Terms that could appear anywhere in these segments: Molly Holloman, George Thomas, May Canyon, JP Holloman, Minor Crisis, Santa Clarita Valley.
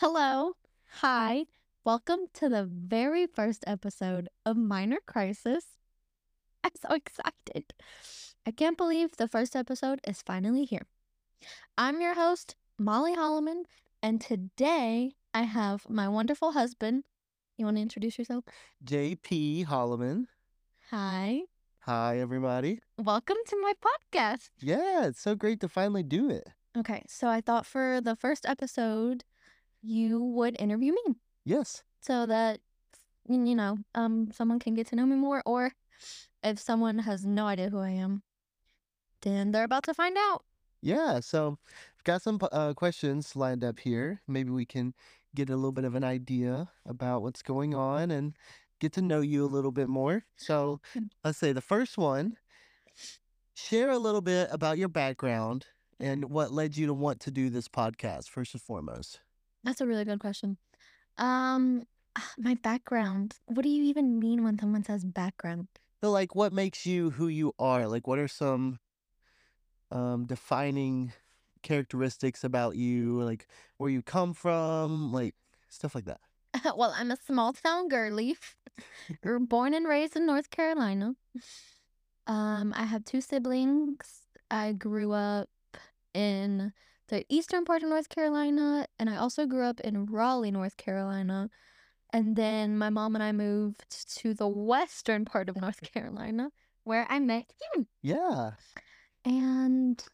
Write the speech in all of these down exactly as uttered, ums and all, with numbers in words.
Hello, hi, welcome to the very first episode of Minor Crisis. I'm so excited. I can't believe the first episode is finally here. I'm your host, Molly Holloman, and today I have my wonderful husband. You want to introduce yourself? J P Holloman. Hi. Hi, everybody. Welcome to my podcast. Yeah, it's so great to finally do it. Okay, so I thought for the first episode, you would interview me. Yes. So that, you know, um, someone can get to know me more, or if someone has no idea who I am, then they're about to find out. Yeah, so I've got some uh, questions lined up here. Maybe we can get a little bit of an idea about what's going on and get to know you a little bit more. So let's say the first one, share a little bit about your background and what led you to want to do this podcast, first and foremost. That's a really good question. Um, my background. What do you even mean when someone says background? So, like, what makes you who you are? Like, what are some um, defining characteristics about you? Like, where you come from? Like, stuff like that. Well, I'm a small town girly. Born and raised in North Carolina. Um, I have two siblings. I grew up in the eastern part of North Carolina, and I also grew up in Raleigh, North Carolina. And then my mom and I moved to the western part of North Carolina, where I met you. Yeah. And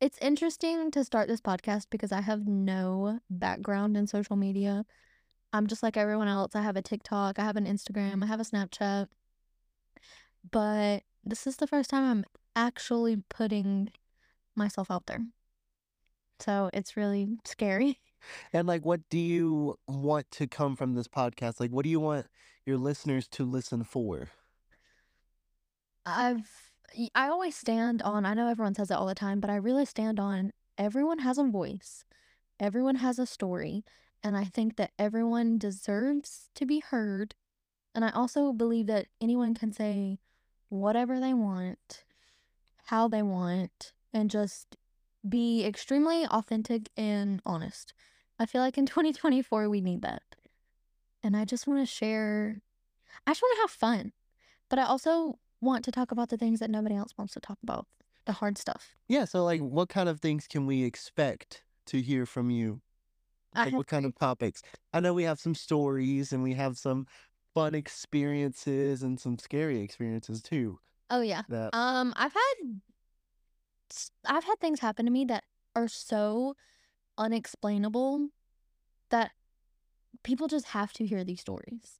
it's interesting to start this podcast because I have no background in social media. I'm just like everyone else. I have a TikTok, I have an Instagram, I have a Snapchat. But this is the first time I'm actually putting myself out there. So it's really scary. And, like, what do you want to come from this podcast? Like, what do you want your listeners to listen for? I've, I always stand on, I know everyone says it all the time, but I really stand on everyone has a voice. Everyone has a story. And I think that everyone deserves to be heard. And I also believe that anyone can say whatever they want, how they want, and just be extremely authentic and honest. I feel like in twenty twenty-four, we need that. And I just want to share, I just want to have fun. But I also want to talk about the things that nobody else wants to talk about, the hard stuff. Yeah, so, like, what kind of things can we expect to hear from you? Like, what kind of topics? I know we have some stories and we have some fun experiences and some scary experiences too. Oh yeah. That... Um, I've had I've had things happen to me that are so unexplainable that people just have to hear these stories.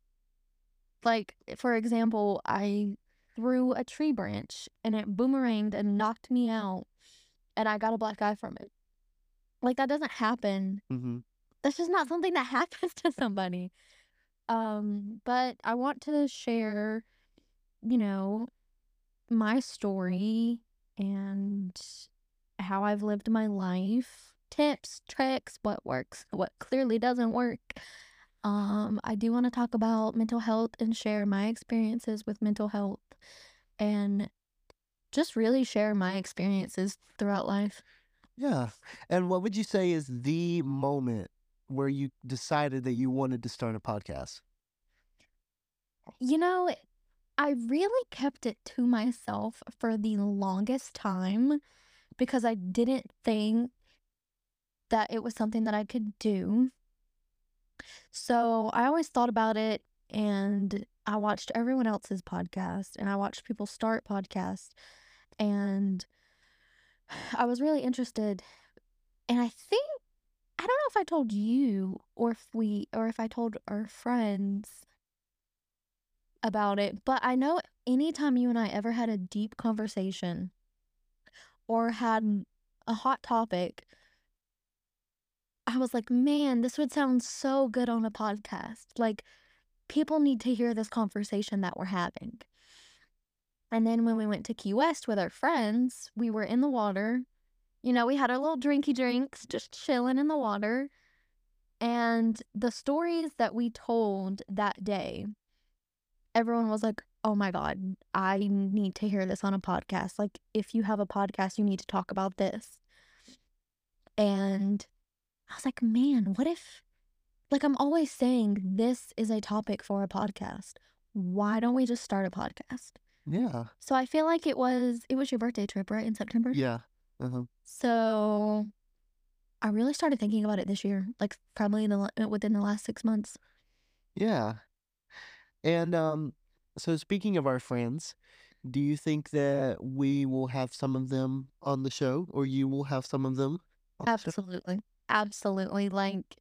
Like, for example, I threw a tree branch and it boomeranged and knocked me out, and I got a black eye from it. Like, that doesn't happen. Mm-hmm. That's just not something that happens to somebody. Um, but I want to share, you know, my story and how I've lived my life, tips, tricks, what works, what clearly doesn't work. Um, I do want to talk about mental health and share my experiences with mental health and just really share my experiences throughout life. Yeah. And what would you say is the moment where you decided that you wanted to start a podcast? You know, I really kept it to myself for the longest time because I didn't think that it was something that I could do. So I always thought about it, and I watched everyone else's podcast, and I watched people start podcasts, and I was really interested. And I think, I don't know if I told you or if we, or if I told our friends about it, but I know anytime you and I ever had a deep conversation or had a hot topic, I was like, man, this would sound so good on a podcast. Like, people need to hear this conversation that we're having. And then when we went to Key West with our friends, we were in the water. You know, we had our little drinky drinks, just chilling in the water. And the stories that we told that day, everyone was like, oh my God, I need to hear this on a podcast. Like, if you have a podcast, you need to talk about this. And I was like, man, what if Like I'm always saying, this is a topic for a podcast. Why don't we just start a podcast? Yeah. So I feel like it was it was your birthday trip, right, in September? Yeah. Uh-huh. So I really started thinking about it this year, like probably in the, within the last six months. Yeah. And um, so speaking of our friends, do you think that we will have some of them on the show, or you will have some of them? Absolutely. Absolutely. Like,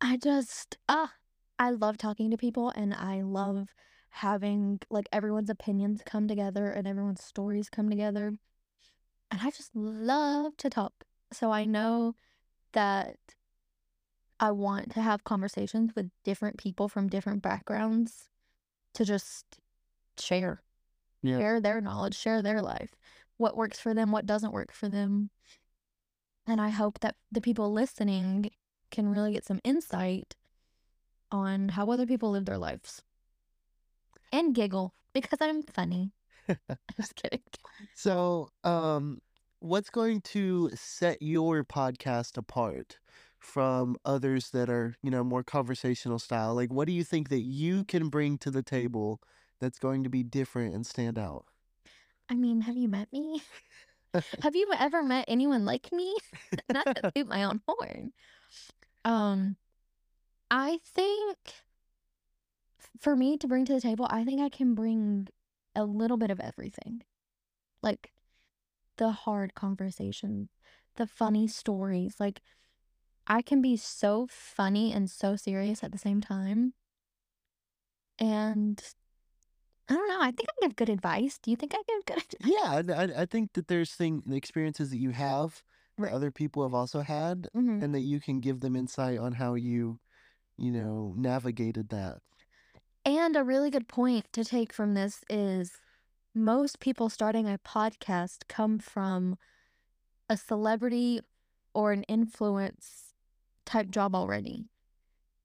I just, ah, I love talking to people, and I love having, like, everyone's opinions come together and everyone's stories come together. And I just love to talk. So I know that I want to have conversations with different people from different backgrounds to just share. Yeah. Share their knowledge, share their life, what works for them, what doesn't work for them. And I hope that the people listening can really get some insight on how other people live their lives. And giggle, because I'm funny. I'm just kidding. So, um... what's going to set your podcast apart from others that are, you know, more conversational style? Like, what do you think that you can bring to the table that's going to be different and stand out? I mean, have you met me? Have you ever met anyone like me? Not to toot my own horn. Um, I think for me to bring to the table, I think I can bring a little bit of everything. Like, the hard conversations, the funny stories. Like, I can be so funny and so serious at the same time. And I don't know. I think I give good advice. Do you think I give good advice? Yeah, I, I think that there's thing the experiences that you have, right, that other people have also had, mm-hmm, and that you can give them insight on how you, you know, navigated that. And a really good point to take from this is, most people starting a podcast come from a celebrity or an influence type job already.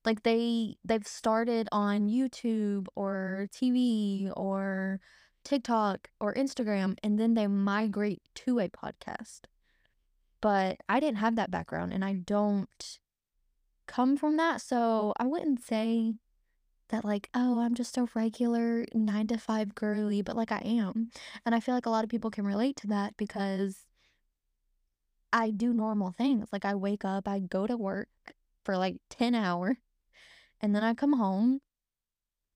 Like they, they've started on YouTube or T V or TikTok or Instagram, and then they migrate to a podcast. But I didn't have that background, and I don't come from that. So I wouldn't say that, like, oh, I'm just a regular nine to five girly, but like I am. And I feel like a lot of people can relate to that because I do normal things. Like I wake up, I go to work for like ten hours, and then I come home.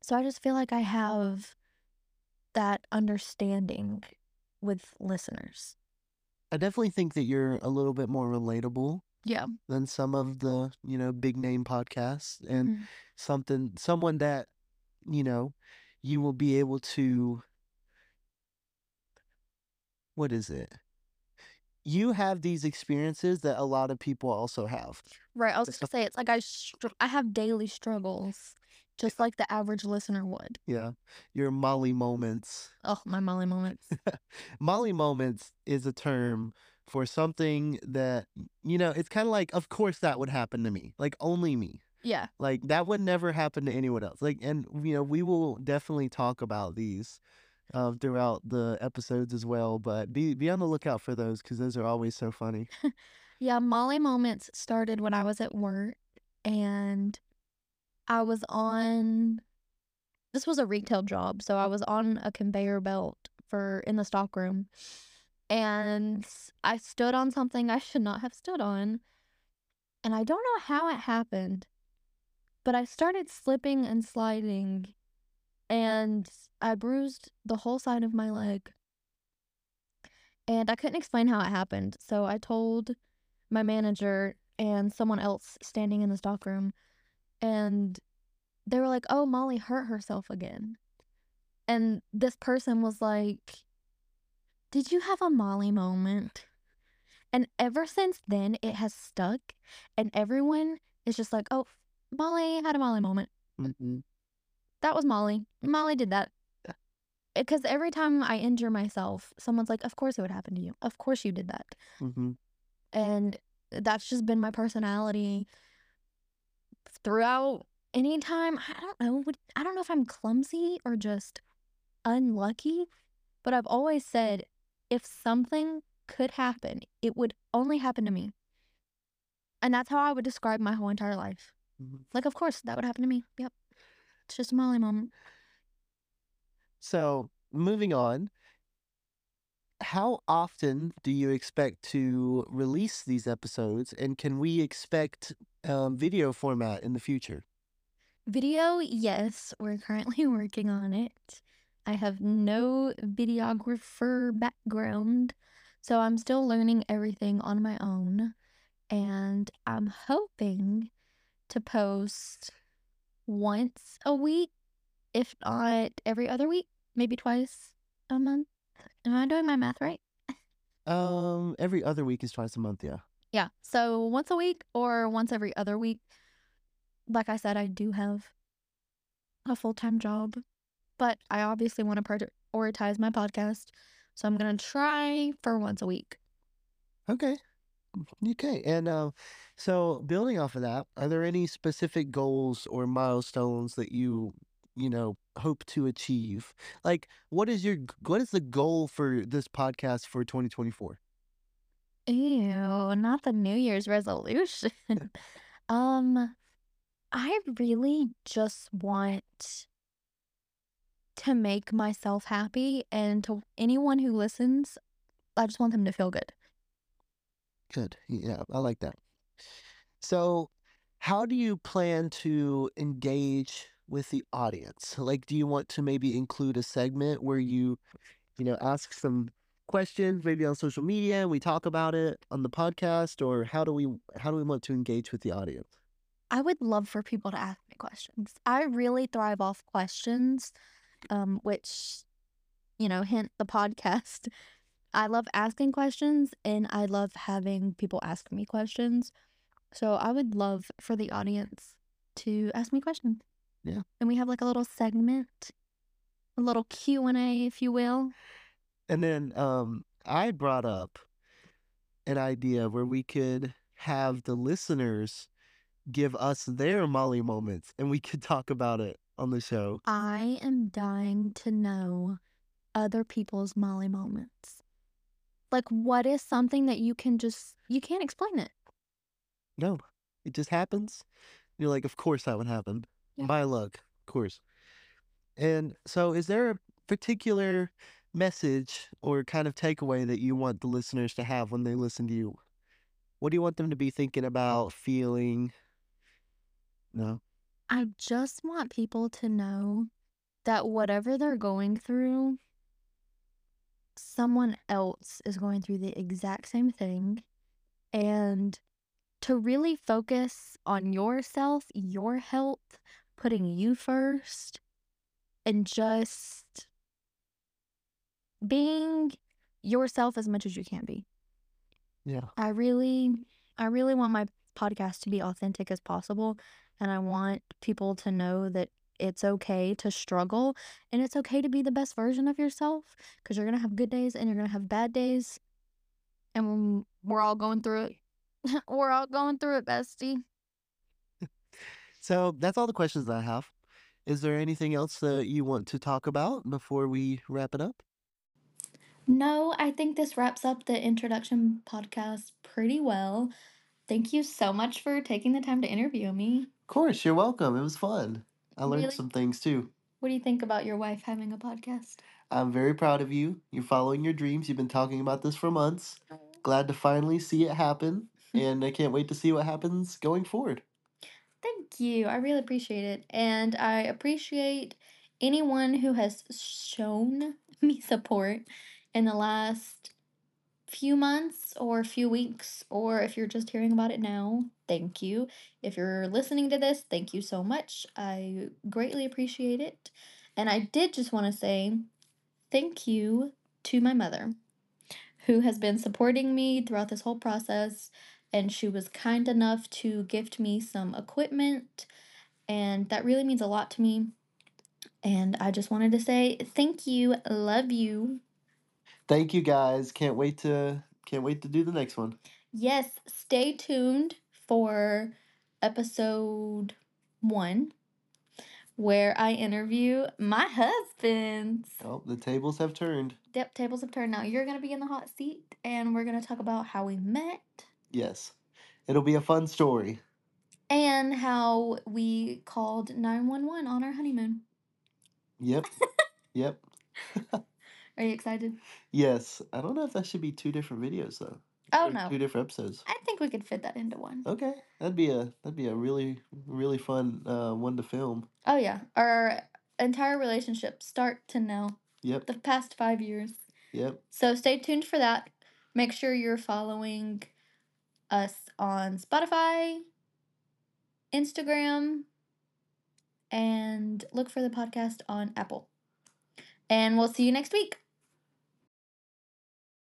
So I just feel like I have that understanding with listeners. I definitely think that you're a little bit more relatable. Yeah. Than some of the, you know, big name podcasts, and mm-hmm, something, someone that, you know, you will be able to, what is it? You have these experiences that a lot of people also have. Right. I was going to say, it's like I, str- I have daily struggles, just like the average listener would. Yeah. Your Molly moments. Oh, my Molly moments. Molly moments is a term for something that, you know, it's kind of like, of course that would happen to me. Like, only me. Yeah. Like, that would never happen to anyone else. Like, and, you know, we will definitely talk about these uh, throughout the episodes as well. But be, be on the lookout for those, because those are always so funny. Yeah, Molly moments started when I was at work. And I was on, this was a retail job. So I was on a conveyor belt for in the stockroom. And I stood on something I should not have stood on. And I don't know how it happened, but I started slipping and sliding, and I bruised the whole side of my leg. And I couldn't explain how it happened. So I told my manager and someone else standing in the stockroom, and they were like, oh, Molly hurt herself again. And this person was like, did you have a Molly moment? And ever since then, it has stuck. And everyone is just like, oh, Molly had a Molly moment. Mm-hmm. That was Molly. Molly did that. Because every time I injure myself, someone's like, of course it would happen to you. Of course you did that. Mm-hmm. And that's just been my personality throughout any time. I don't know. I don't know if I'm clumsy or just unlucky, but I've always said, if something could happen, it would only happen to me. And that's how I would describe my whole entire life. Mm-hmm. Like, of course, that would happen to me. Yep. It's just a Molly moment. So, moving on. How often do you expect to release these episodes, and can we expect um, video format in the future? Video, yes. We're currently working on it. I have no videographer background, so I'm still learning everything on my own. And I'm hoping to post once a week, if not every other week, maybe twice a month. Am I doing my math right? Um, every other week is twice a month, yeah. Yeah, so once a week or once every other week. Like I said, I do have a full-time job, but I obviously want to prioritize my podcast, so I'm going to try for once a week. Okay. Okay, and uh, so building off of that, are there any specific goals or milestones that you... you know, hope to achieve? Like, what is your, what is the goal for this podcast for twenty twenty-four? Ew, not the New Year's resolution. um, I really just want to make myself happy, and to anyone who listens, I just want them to feel good. Good. Yeah, I like that. So how do you plan to engage with the audience? Like, do you want to maybe include a segment where you, you know, ask some questions, maybe on social media, and we talk about it on the podcast? Or how do we, how do we want to engage with the audience? I would love for people to ask me questions. I really thrive off questions, um, which, you know, hint the podcast. I love asking questions, and I love having people ask me questions. So I would love for the audience to ask me questions. Yeah. And we have like a little segment, a little Q and A, if you will. And then um, I brought up an idea where we could have the listeners give us their Molly moments, and we could talk about it on the show. I am dying to know other people's Molly moments. Like, what is something that you can just, you can't explain it? No, it just happens. You're like, of course that would happen. By luck, of course. And so is there a particular message or kind of takeaway that you want the listeners to have when they listen to you? What do you want them to be thinking about, feeling? No? I just want people to know that whatever they're going through, someone else is going through the exact same thing. And to really focus on yourself, your health, putting you first, and just being yourself as much as you can be. Yeah. I really, I really want my podcast to be authentic as possible, and I want people to know that it's okay to struggle, and it's okay to be the best version of yourself, because you're going to have good days and you're going to have bad days, and we're all going through it. We're all going through it, bestie. So that's all the questions that I have. Is there anything else that you want to talk about before we wrap it up? No, I think this wraps up the introduction podcast pretty well. Thank you so much for taking the time to interview me. Of course, you're welcome. It was fun. I learned really? some things too. What do you think about your wife having a podcast? I'm very proud of you. You're following your dreams. You've been talking about this for months. Glad to finally see it happen. And I can't wait to see what happens going forward. Thank you. I really appreciate it. And I appreciate anyone who has shown me support in the last few months or few weeks, or if you're just hearing about it now, thank you. If you're listening to this, thank you so much. I greatly appreciate it. And I did just want to say thank you to my mother, who has been supporting me throughout this whole process. And she was kind enough to gift me some equipment, and that really means a lot to me. And I just wanted to say thank you, love you. Thank you, guys. Can't wait to can't wait to do the next one. Yes, stay tuned for episode one, where I interview my husband. Oh, the tables have turned. Yep, tables have turned. Now you're gonna be in the hot seat, and we're gonna talk about how we met. Yes. It'll be a fun story. and how we called nine one one on our honeymoon. Yep. Yep. Are you excited? Yes. I don't know if that should be two different videos though. Oh or no. Two different episodes. I think we could fit that into one. Okay. That'd be a that'd be a really really fun uh, one to film. Oh yeah. Our entire relationship start to now. Yep. The past five years. Yep. So stay tuned for that. Make sure you're following us on Spotify, Instagram, and look for the podcast on Apple. And we'll see you next week.